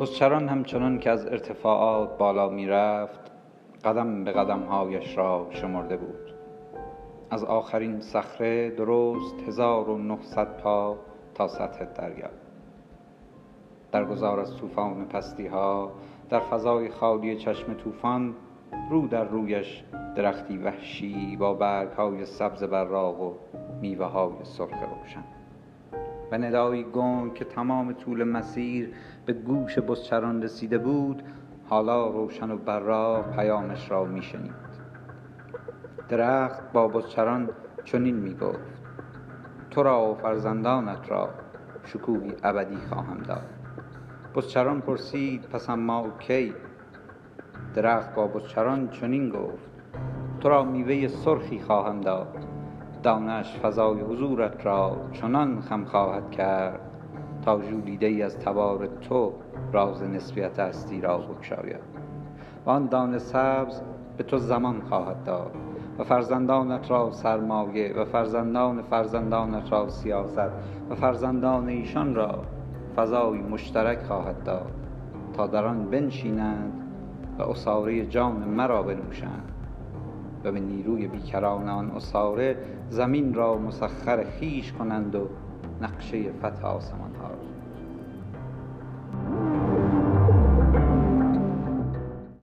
بزچران همچنان که از ارتفاعات بالا می رفت قدم به قدمهایش را شمرده بود. از آخرین صخره درست 1900 پا تا سطح دریا. در گذار از طوفان پستی ها در فضای خالی چشم طوفان، رو در رویش درختی وحشی با برگ های سبز براق و میوه های سرخ روشن و ندایی گنگ که تمام طول مسیر به گوش بزچران رسیده بود، حالا روشن و براق پیامش را میشنید. درخت با بزچران چنین میگفت: تو را و فرزندانت را شکوهی ابدی خواهم داد. بزچران پرسید: پس اما کی؟ درخت با بزچران چنین گفت: تو را میوه سرخی خواهم داد. دانش فضای حضورت را چنان خم خواهد کرد تا ژولیده ای از تبار تو راز نسبیت هستی را بگشاید و آن دانه سبز به تو زمان خواهد داد و فرزندانت را سرمایه و فرزندان فرزندانت را سیاست و فرزندان ایشان را فضای مشترک خواهد داد تا در آن بنشینند و عصاره جان مرا بنوشند و به نیروی بیکران آن عصاره زمین را مسخر خویش کنند و نقشه فتح آسمان ها را.